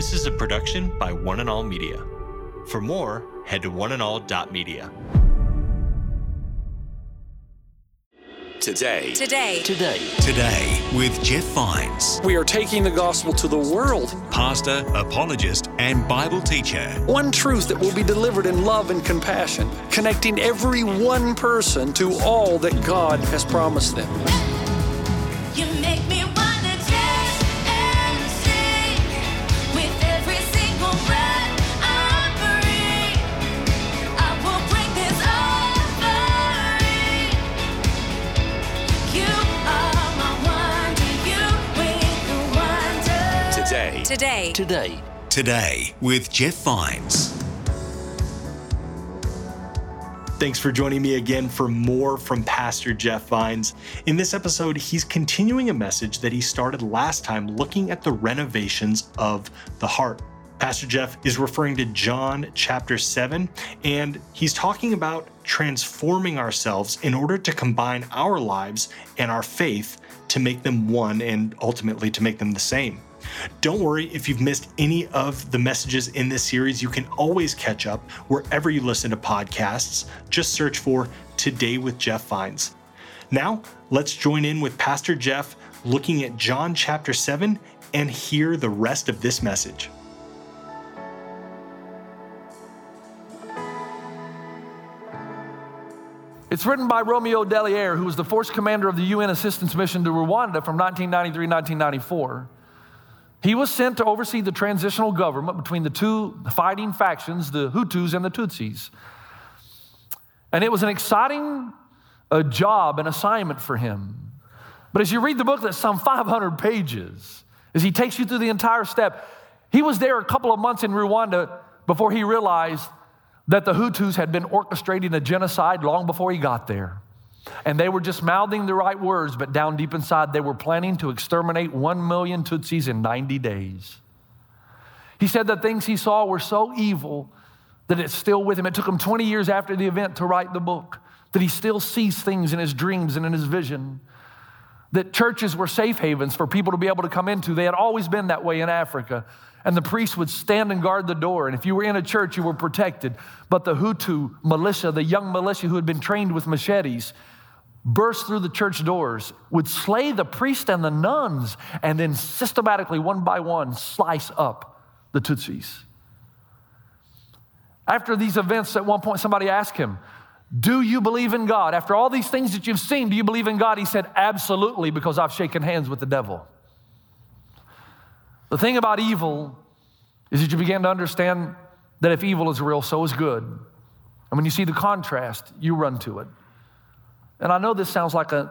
This is a production by One and All Media. For more, head to oneandall.media. Today. With Jeff Vines. We are taking the gospel to the world. Pastor, apologist, and Bible teacher. One truth that will be delivered in love and compassion, connecting every one person to all that God has promised them. You make me want to dance and sing with every single breath I breathe. I will break this offering. You are my wonder. You with the wonder. Today with Jeff Vines. Thanks for joining me again for more from Pastor Jeff Vines. In this episode, he's continuing a message that he started last time looking at the renovations of the heart. Pastor Jeff is referring to John chapter 7, and he's talking about transforming ourselves in order to combine our lives and our faith to make them one and ultimately to make them the same. Don't worry if you've missed any of the messages in this series. You can always catch up wherever you listen to podcasts. Just search for Today with Jeff Vines. Now, let's join in with Pastor Jeff looking at John chapter 7 and hear the rest of this message. It's written by Romeo Dallaire, who was the force commander of the UN assistance mission to Rwanda from 1993 to 1994. He was sent to oversee the transitional government between the two fighting factions, the Hutus and the Tutsis. And it was an exciting job and assignment for him. But as you read the book, that's some 500 pages, as he takes you through the entire step. He was there a couple of months in Rwanda before he realized that the Hutus had been orchestrating a genocide long before he got there. And they were just mouthing the right words, but down deep inside, they were planning to exterminate 1 million Tutsis in 90 days. He said the things he saw were so evil that it's still with him. It took him 20 years after the event to write the book, that he still sees things in his dreams and in his vision, that churches were safe havens for people to be able to come into. They had always been that way in Africa. And the priest would stand and guard the door. And if you were in a church, you were protected. But the Hutu militia, the young militia who had been trained with machetes, burst through the church doors, would slay the priest and the nuns, and then systematically, one by one, slice up the Tutsis. After these events, at one point, somebody asked him, "Do you believe in God? After all these things that you've seen, do you believe in God?" He said, "Absolutely, because I've shaken hands with the devil." The thing about evil is that you begin to understand that if evil is real, so is good. And when you see the contrast, you run to it. And I know this sounds like a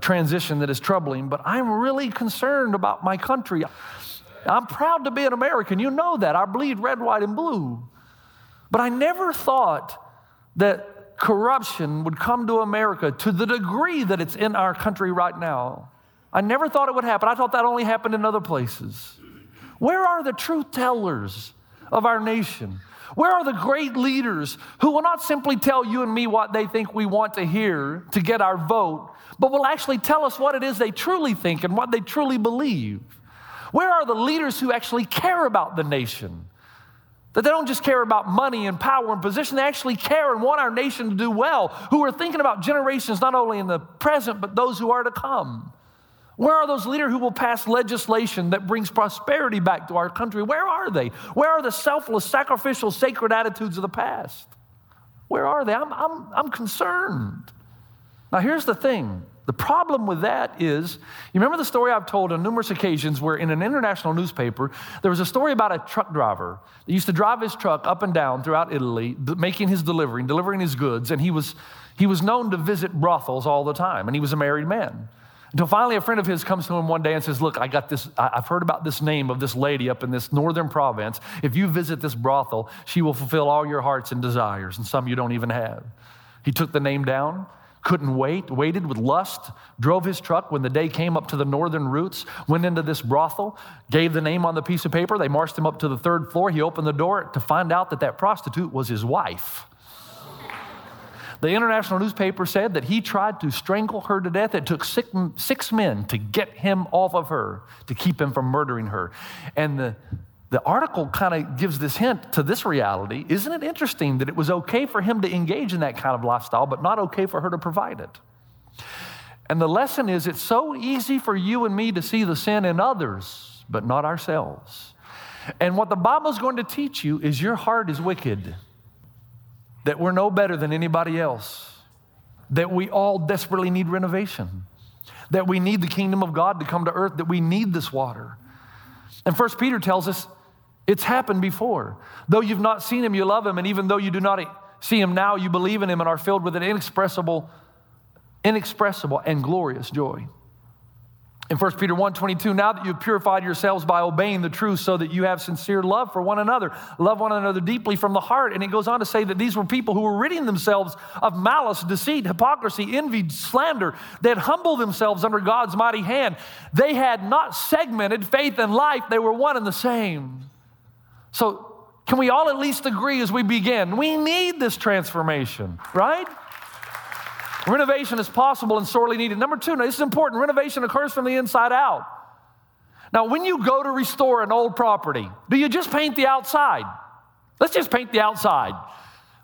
transition that is troubling, but I'm really concerned about my country. I'm proud to be an American. You know that. I bleed red, white, and blue. But I never thought that corruption would come to America to the degree that it's in our country right now. I never thought it would happen. I thought that only happened in other places. Where are the truth tellers of our nation? Where are the great leaders who will not simply tell you and me what they think we want to hear to get our vote, but will actually tell us what it is they truly think and what they truly believe? Where are the leaders who actually care about the nation? That they don't just care about money and power and position, they actually care and want our nation to do well, who are thinking about generations not only in the present, but those who are to come? Where are those leaders who will pass legislation that brings prosperity back to our country? Where are they? Where are the selfless, sacrificial, sacred attitudes of the past? Where are they? I'm concerned. Now, here's the thing. The problem with that is, you remember the story I've told on numerous occasions where in an international newspaper, there was a story about a truck driver that used to drive his truck up and down throughout Italy, making his delivery, delivering his goods, and he was known to visit brothels all the time, and he was a married man. Until finally a friend of his comes to him one day and says, "Look, I've heard about this name of this lady up in this northern province. If you visit this brothel, she will fulfill all your hearts and desires, and some you don't even have." He took the name down, couldn't wait, waited with lust, drove his truck when the day came up to the northern routes, went into this brothel, gave the name on the piece of paper. They marched him up to the third floor. He opened the door to find out that prostitute was his wife. The international newspaper said that he tried to strangle her to death. It took six men to get him off of her, to keep him from murdering her. And the The article kind of gives this hint to this reality. Isn't it interesting that it was okay for him to engage in that kind of lifestyle, but not okay for her to provide it? And the lesson is, it's so easy for you and me to see the sin in others, but not ourselves. And what the Bible's going to teach you is your heart is wicked, that we're no better than anybody else, that we all desperately need renovation, that we need the kingdom of God to come to earth, that we need this water. And First Peter tells us it's happened before. Though you've not seen him, you love him, and even though you do not see him now, you believe in him and are filled with an inexpressible and glorious joy. In 1 Peter 1:22, now that you've purified yourselves by obeying the truth so that you have sincere love for one another, love one another deeply from the heart. And it goes on to say that these were people who were ridding themselves of malice, deceit, hypocrisy, envy, slander, that humbled themselves under God's mighty hand. They had not segmented faith and life. They were one and the same. So can we all at least agree as we begin? We need this transformation, right? Renovation is possible and sorely needed. Number two, now this is important, renovation occurs from the inside out. Now, when you go to restore an old property, do you just paint the outside? Let's just paint the outside.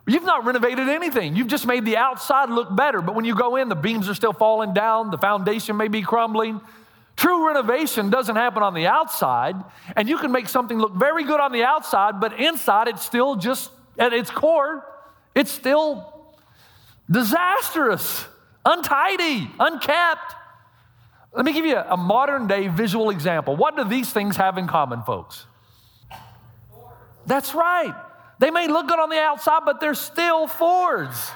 You've not renovated anything. You've just made the outside look better. But when you go in, the beams are still falling down. The foundation may be crumbling. True renovation doesn't happen on the outside. And you can make something look very good on the outside, but inside it's still just, at its core, it's still disastrous, untidy, unkept. Let me give you a modern day visual example. What do these things have in common, folks? That's right. They may look good on the outside, but they're still Fords.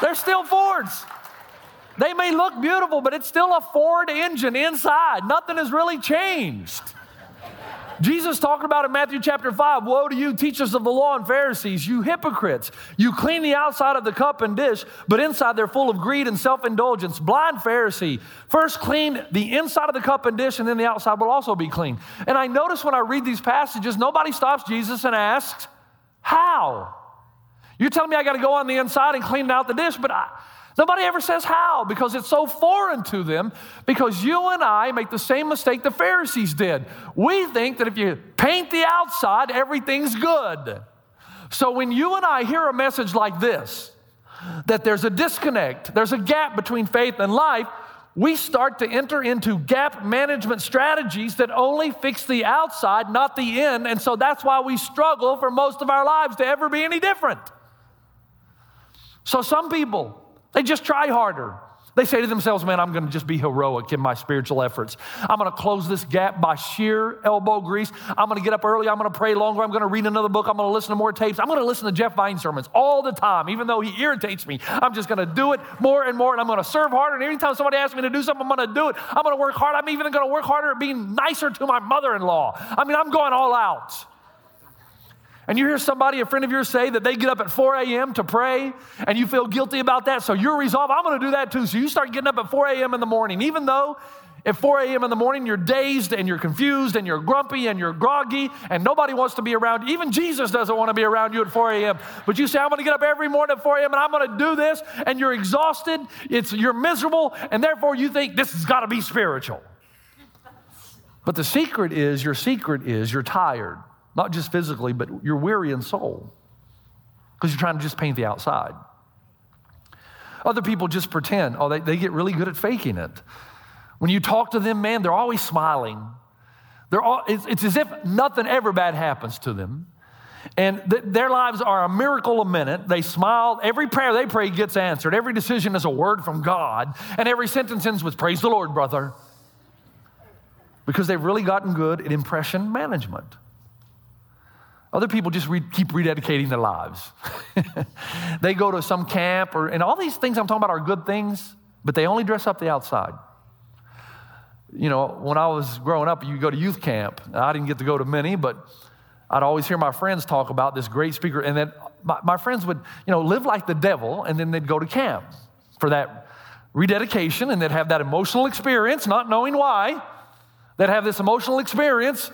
They're still Fords. They may look beautiful, but it's still a Ford engine inside. Nothing has really changed. Jesus talked about in Matthew chapter 5, woe to you, teachers of the law and Pharisees, you hypocrites. You clean the outside of the cup and dish, but inside they're full of greed and self-indulgence. Blind Pharisee, first clean the inside of the cup and dish, and then the outside will also be clean. And I notice when I read these passages, nobody stops Jesus and asks, how? You're telling me I got to go on the inside and clean out the dish, but nobody ever says how, because it's so foreign to them, because you and I make the same mistake the Pharisees did. We think that if you paint the outside, everything's good. So when you and I hear a message like this, that there's a disconnect, there's a gap between faith and life, we start to enter into gap management strategies that only fix the outside, not the in, and so that's why we struggle for most of our lives to ever be any different. So some people, they just try harder. They say to themselves, man, I'm going to just be heroic in my spiritual efforts. I'm going to close this gap by sheer elbow grease. I'm going to get up early. I'm going to pray longer. I'm going to read another book. I'm going to listen to more tapes. I'm going to listen to Jeff Vine sermons all the time, even though he irritates me. I'm just going to do it more and more, and I'm going to serve harder. And every time somebody asks me to do something, I'm going to do it. I'm going to work hard. I'm even going to work harder at being nicer to my mother-in-law. I mean, I'm going all out. And you hear somebody, a friend of yours, say that they get up at 4 a.m. to pray, and you feel guilty about that, so you're resolved, I'm going to do that too. So you start getting up at 4 a.m. in the morning, even though at 4 a.m. in the morning you're dazed and you're confused and you're grumpy and you're groggy and nobody wants to be around you. Even Jesus doesn't want to be around you at 4 a.m. But you say, I'm going to get up every morning at 4 a.m. and I'm going to do this, and you're exhausted, you're miserable, and therefore you think this has got to be spiritual. But the secret is, you're tired. Not just physically, but you're weary in soul because you're trying to just paint the outside. Other people just pretend. Oh, they get really good at faking it. When you talk to them, man, they're always smiling. It's as if nothing ever bad happens to them. And their lives are a miracle a minute. They smile. Every prayer they pray gets answered. Every decision is a word from God. And every sentence ends with, praise the Lord, brother. Because they've really gotten good at impression management. Other people just keep rededicating their lives. They go to some camp, and all these things I'm talking about are good things, but they only dress up the outside. You know, when I was growing up, you go to youth camp. I didn't get to go to many, but I'd always hear my friends talk about this great speaker, and then my friends would, live like the devil, and then they'd go to camp for that rededication, and they'd have that emotional experience, not knowing why. They'd have this emotional experience.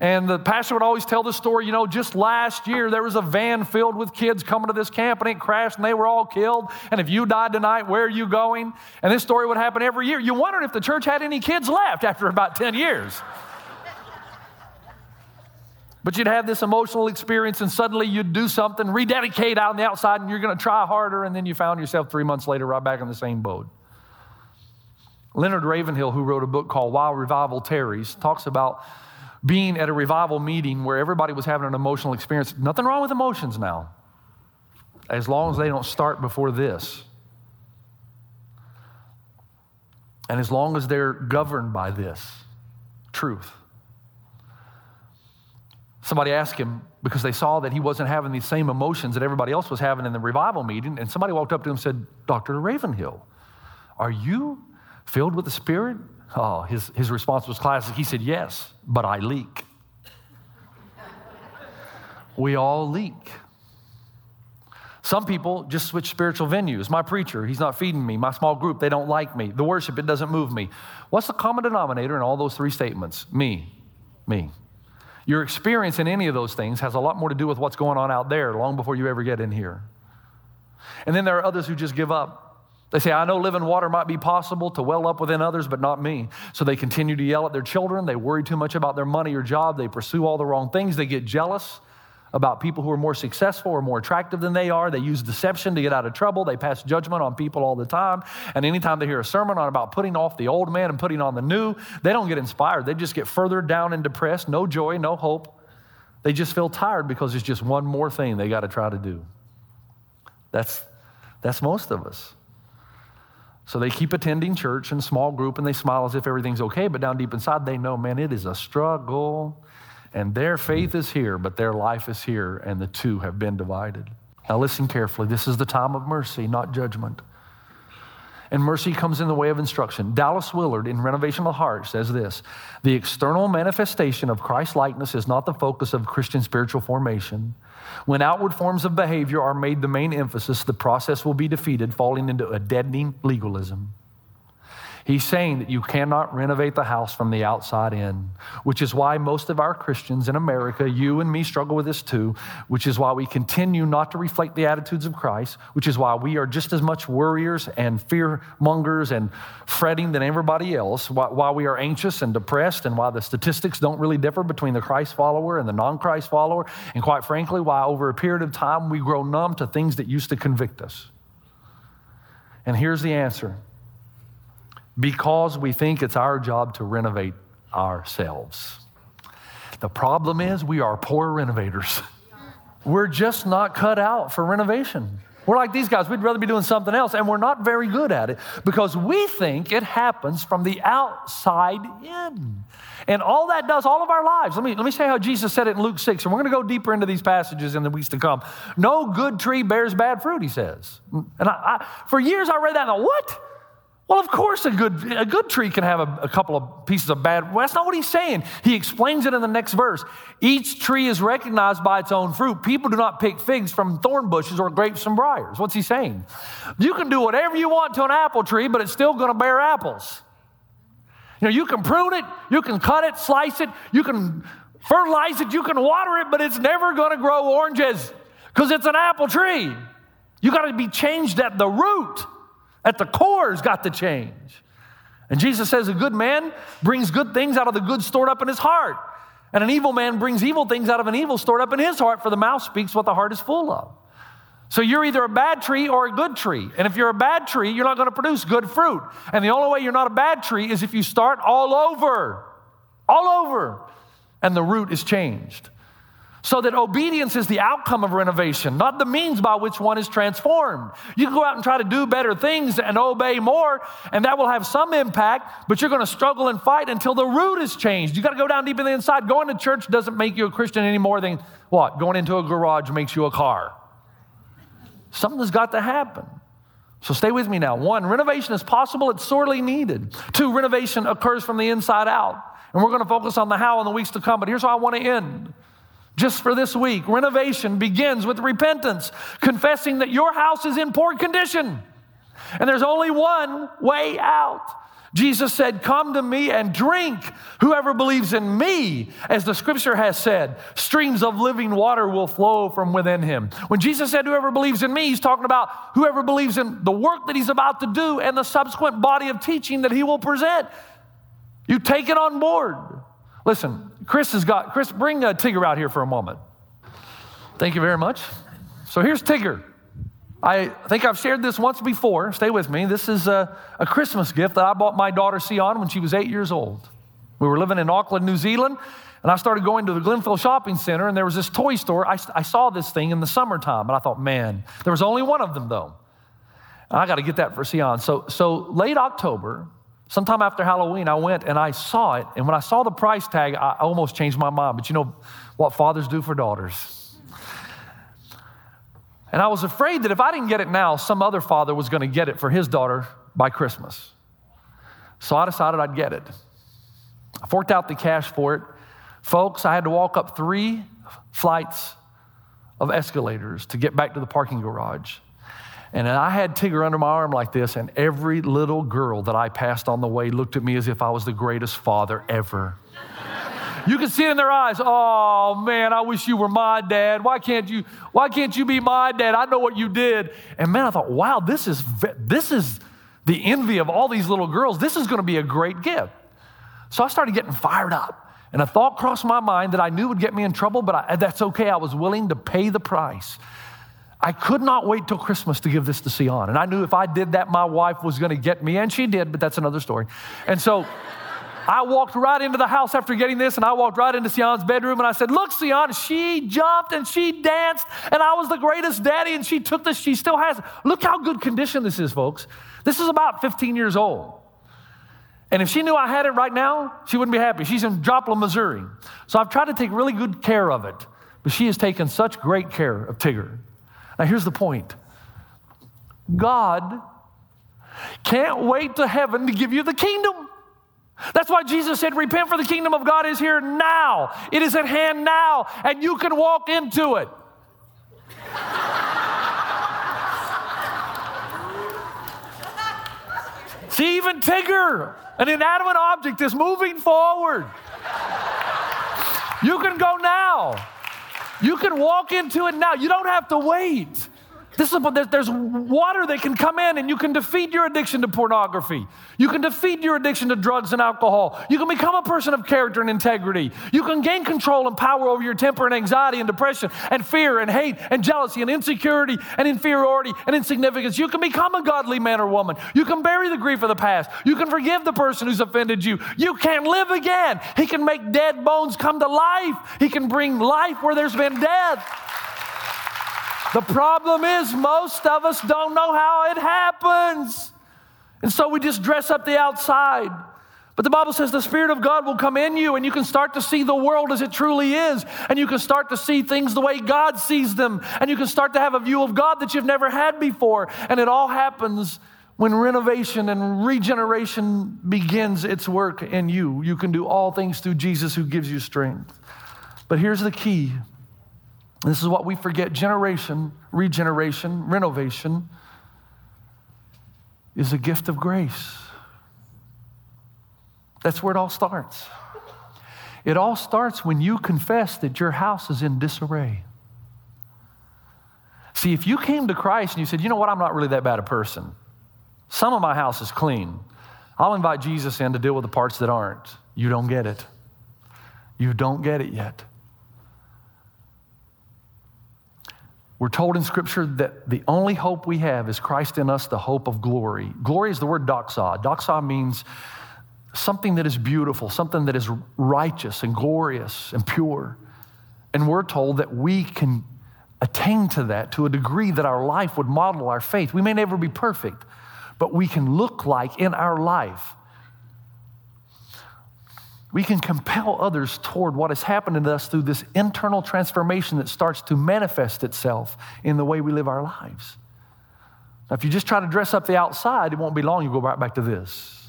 And the pastor would always tell the story, just last year there was a van filled with kids coming to this camp and it crashed and they were all killed. And if you died tonight, where are you going? And this story would happen every year. You wondered if the church had any kids left after about 10 years. But you'd have this emotional experience and suddenly you'd do something, rededicate out on the outside, and you're going to try harder, and then you found yourself 3 months later right back in the same boat. Leonard Ravenhill, who wrote a book called While Revival Tarries, talks about being at a revival meeting where everybody was having an emotional experience. Nothing wrong with emotions now, as long as they don't start before this. And as long as they're governed by this truth. Somebody asked him, because they saw that he wasn't having these same emotions that everybody else was having in the revival meeting, and somebody walked up to him and said, Dr. Ravenhill, are you filled with the Spirit? Oh, his response was classic. He said, yes, but I leak. We all leak. Some people just switch spiritual venues. My preacher, he's not feeding me. My small group, they don't like me. The worship, it doesn't move me. What's the common denominator in all those three statements? Me. Your experience in any of those things has a lot more to do with what's going on out there long before you ever get in here. And then there are others who just give up. They say, I know living water might be possible to well up within others, but not me. So they continue to yell at their children. They worry too much about their money or job. They pursue all the wrong things. They get jealous about people who are more successful or more attractive than they are. They use deception to get out of trouble. They pass judgment on people all the time. And anytime they hear a sermon on about putting off the old man and putting on the new, they don't get inspired. They just get further down and depressed. No joy, no hope. They just feel tired because it's just one more thing they got to try to do. That's most of us. So they keep attending church in a small group and they smile as if everything's okay, but down deep inside they know, man, it is a struggle. And their faith is here, but their life is here, and the two have been divided. Now listen carefully. This is the time of mercy, not judgment. And mercy comes in the way of instruction. Dallas Willard, in Renovation of the Heart, says this: the external manifestation of Christ likeness is not the focus of Christian spiritual formation. When outward forms of behavior are made the main emphasis, the process will be defeated, falling into a deadening legalism. He's saying that you cannot renovate the house from the outside in, which is why most of our Christians in America, you and me, struggle with this too, which is why we continue not to reflect the attitudes of Christ, which is why we are just as much worriers and fearmongers and fretting than everybody else, why we are anxious and depressed, and why the statistics don't really differ between the Christ follower and the non-Christ follower, and quite frankly, why over a period of time we grow numb to things that used to convict us. And here's the answer. Because we think it's our job to renovate ourselves. The problem is we are poor renovators. We're just not cut out for renovation. We're like these guys. We'd rather be doing something else, and we're not very good at it because we think it happens from the outside in. And all that does, all of our lives. Let me say how Jesus said it in Luke 6, and we're going to go deeper into these passages in the weeks to come. No good tree bears bad fruit, he says. And I for years I read that and I thought, what? Well, of course, a good tree can have a couple of pieces of bad. Well, that's not what he's saying. He explains it in the next verse. Each tree is recognized by its own fruit. People do not pick figs from thorn bushes or grapes from briars. What's he saying? You can do whatever you want to an apple tree, but it's still going to bear apples. You know, you can prune it, you can cut it, slice it, you can fertilize it, you can water it, but it's never going to grow oranges because it's an apple tree. You got to be changed at the root. At the core has got to change. And Jesus says a good man brings good things out of the good stored up in his heart. And an evil man brings evil things out of an evil stored up in his heart, for the mouth speaks what the heart is full of. So you're either a bad tree or a good tree. And if you're a bad tree, you're not going to produce good fruit. And the only way you're not a bad tree is if you start all over, and the root is changed. So that obedience is the outcome of renovation, not the means by which one is transformed. You can go out and try to do better things and obey more, and that will have some impact, but you're going to struggle and fight until the root is changed. You got to go down deep in the inside. Going to church doesn't make you a Christian any more than what? Going into a garage makes you a car. Something's got to happen. So stay with me now. 1, renovation is possible. It's sorely needed. 2, renovation occurs from the inside out. And we're going to focus on the how in the weeks to come, but here's how I want to end. Just for this week, renovation begins with repentance, confessing that your house is in poor condition. And there's only one way out. Jesus said, come to me and drink. Whoever believes in me, as the scripture has said, streams of living water will flow from within him. When Jesus said, whoever believes in me, he's talking about whoever believes in the work that he's about to do and the subsequent body of teaching that he will present. You take it on board. Listen, Chris, bring Tigger out here for a moment. Thank you very much. So here's Tigger. I think I've shared this once before. Stay with me. This is a Christmas gift that I bought my daughter Siân when she was 8 years old. We were living in Auckland, New Zealand, and I started going to the Glenville Shopping Center, and there was this toy store. I saw this thing in the summertime, and I thought, man, there was only one of them, though. And I got to get that for Siân. So late October, sometime after Halloween, I went and I saw it, and when I saw the price tag, I almost changed my mind. But you know what fathers do for daughters. And I was afraid that if I didn't get it now, some other father was going to get it for his daughter by Christmas. So I decided I'd get it. I forked out the cash for it. Folks, I had to walk up 3 flights of escalators to get back to the parking garage. And I had Tigger under my arm like this, and every little girl that I passed on the way looked at me as if I was the greatest father ever. You can see it in their eyes. Oh, man, I wish you were my dad. Why can't you be my dad? I know what you did. And man, I thought, wow, this is the envy of all these little girls. This is going to be a great gift. So I started getting fired up. And a thought crossed my mind that I knew would get me in trouble, but that's okay. I was willing to pay the price. I could not wait till Christmas to give this to Siân. And I knew if I did that, my wife was going to get me. And she did, but that's another story. And so I walked right into the house after getting this, and I walked right into Sian's bedroom, and I said, look, Siân, she jumped and she danced, and I was the greatest daddy, and she took this, she still has it. Look how good condition this is, folks. This is about 15 years old. And if she knew I had it right now, she wouldn't be happy. She's in Joplin, Missouri. So I've tried to take really good care of it, but she has taken such great care of Tigger. Now, here's the point. God can't wait to heaven to give you the kingdom. That's why Jesus said, repent, for the kingdom of God is here now. It is at hand now, and you can walk into it. See, even Tigger, an inanimate object, is moving forward. You can go now. You can walk into it now. You don't have to wait. There's water that can come in, and you can defeat your addiction to pornography. You can defeat your addiction to drugs and alcohol. You can become a person of character and integrity. You can gain control and power over your temper and anxiety and depression and fear and hate and jealousy and insecurity and inferiority and insignificance. You can become a godly man or woman. You can bury the grief of the past. You can forgive the person who's offended you. You can live again. He can make dead bones come to life. He can bring life where there's been death. The problem is most of us don't know how it happens. And so we just dress up the outside. But the Bible says the Spirit of God will come in you, and you can start to see the world as it truly is. And you can start to see things the way God sees them. And you can start to have a view of God that you've never had before. And it all happens when renovation and regeneration begins its work in you. You can do all things through Jesus who gives you strength. But here's the key. This is what we forget. Generation, regeneration, renovation is a gift of grace. That's where it all starts. It all starts when you confess that your house is in disarray. See, if you came to Christ and you said, you know what, I'm not really that bad a person. Some of my house is clean. I'll invite Jesus in to deal with the parts that aren't. You don't get it. You don't get it yet. We're told in Scripture that the only hope we have is Christ in us, the hope of glory. Glory is the word doxa. Doxa means something that is beautiful, something that is righteous and glorious and pure. And we're told that we can attain to that to a degree that our life would model our faith. We may never be perfect, but we can look like in our life. We can compel others toward what has happened to us through this internal transformation that starts to manifest itself in the way we live our lives. Now, if you just try to dress up the outside, it won't be long. You go right back to this,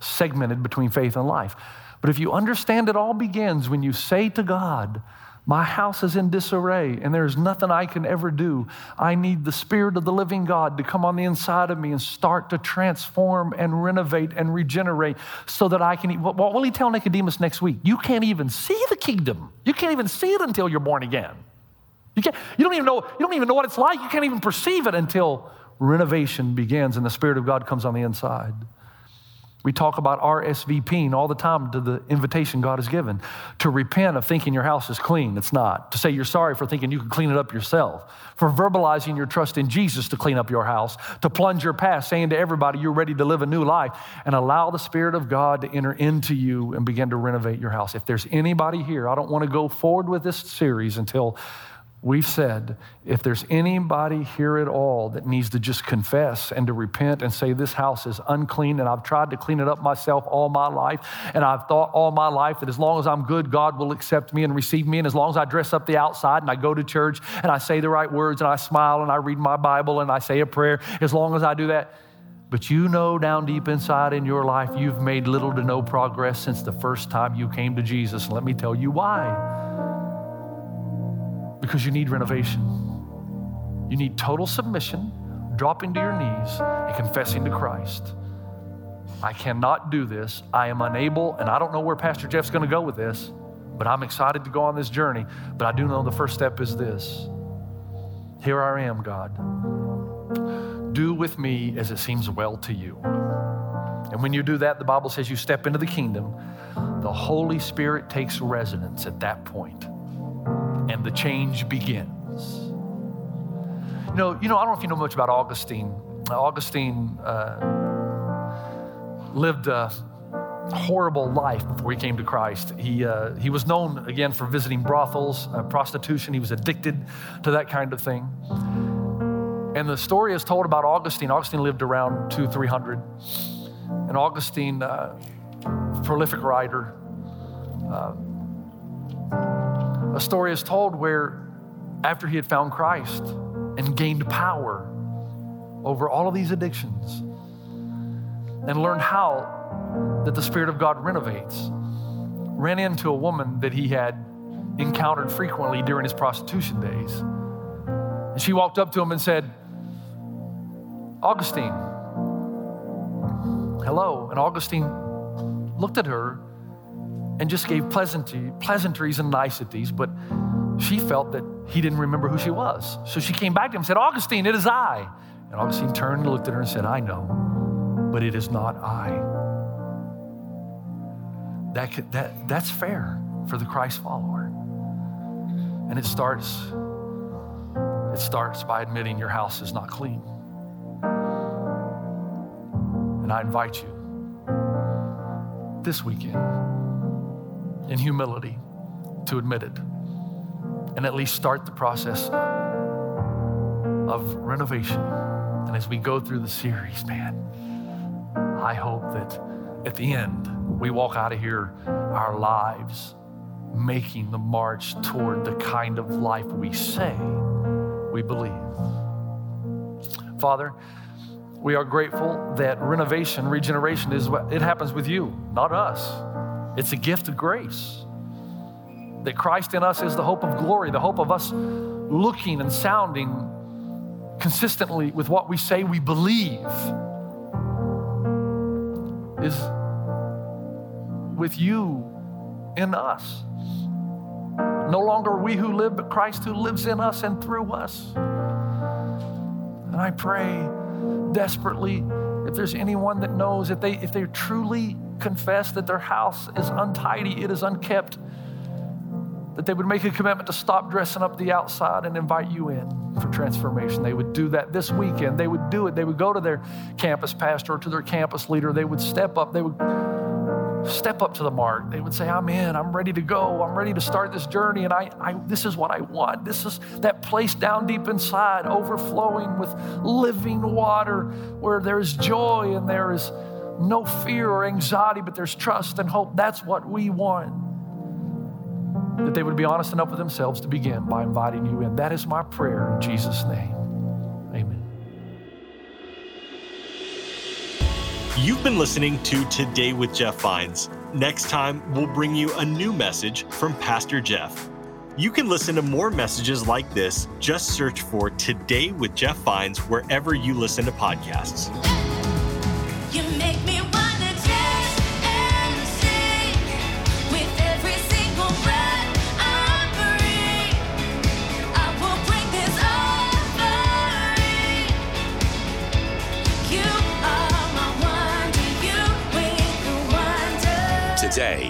segmented between faith and life. But if you understand it all begins when you say to God, my house is in disarray, and there's nothing I can ever do. I need the Spirit of the living God to come on the inside of me and start to transform and renovate and regenerate so that I can. What will he tell Nicodemus next week? You can't even see the kingdom. You can't even see it until you're born again. You don't even know what it's like. You can't even perceive it until renovation begins and the Spirit of God comes on the inside. We talk about RSVPing all the time to the invitation God has given. To repent of thinking your house is clean, it's not. To say you're sorry for thinking you can clean it up yourself. For verbalizing your trust in Jesus to clean up your house. To plunge your past, saying to everybody you're ready to live a new life. And allow the Spirit of God to enter into you and begin to renovate your house. If there's anybody here, I don't want to go forward with this series until we've said, if there's anybody here at all that needs to just confess and to repent and say, this house is unclean and I've tried to clean it up myself all my life, and I've thought all my life that as long as I'm good, God will accept me and receive me, and as long as I dress up the outside and I go to church and I say the right words and I smile and I read my Bible and I say a prayer, as long as I do that. But you know down deep inside in your life, you've made little to no progress since the first time you came to Jesus. And let me tell you why. Because you need renovation. You need total submission, dropping to your knees and confessing to Christ. I cannot do this. I am unable, and I don't know where Pastor Jeff's going to go with this, but I'm excited to go on this journey. But I do know the first step is this. Here I am, God. Do with me as it seems well to you. And when you do that, the Bible says you step into the kingdom. The Holy Spirit takes residence at that point. And the change begins. You know, I don't know if you know much about Augustine. Augustine lived a horrible life before he came to Christ. He was known, again, for visiting brothels, prostitution. He was addicted to that kind of thing. And the story is told about Augustine. Augustine lived around 200-300. And Augustine, prolific writer, a story is told where after he had found Christ and gained power over all of these addictions and learned how that the Spirit of God renovates, ran into a woman that he had encountered frequently during his prostitution days. And she walked up to him and said, Augustine, hello. And Augustine looked at her and just gave pleasantries and niceties, but she felt that he didn't remember who she was. So she came back to him and said, Augustine, it is I. And Augustine turned and looked at her and said, I know, but it is not I. That's fair for the Christ follower. And it starts by admitting your house is not clean. And I invite you this weekend, in humility, to admit it and at least start the process of renovation. And as we go through the series, man, I hope that at the end, we walk out of here, our lives making the march toward the kind of life we say we believe. Father, we are grateful that regeneration is what it happens with you, not us. It's a gift of grace. That Christ in us is the hope of glory, the hope of us looking and sounding consistently with what we say we believe is with you in us. No longer we who live, but Christ who lives in us and through us. And I pray desperately, if there's anyone that knows, if they truly confess that their house is untidy, it is unkept, that they would make a commitment to stop dressing up the outside and invite you in for transformation. They would do that this weekend. They would do it. They would go to their campus pastor or to their campus leader. They would step up. They would step up to the mark. They would say, I'm in. I'm ready to go. I'm ready to start this journey. And I this is what I want. This is that place down deep inside, overflowing with living water where there's joy and there is no fear or anxiety, but there's trust and hope. That's what we want. That they would be honest enough with themselves to begin by inviting you in. That is my prayer in Jesus' name. Amen. You've been listening to Today with Jeff Vines. Next time, we'll bring you a new message from Pastor Jeff. You can listen to more messages like this. Just search for Today with Jeff Vines wherever you listen to podcasts. You make me wanna dance and sing with every single breath I breathe. I will bring this offering. You are my wonder, you win.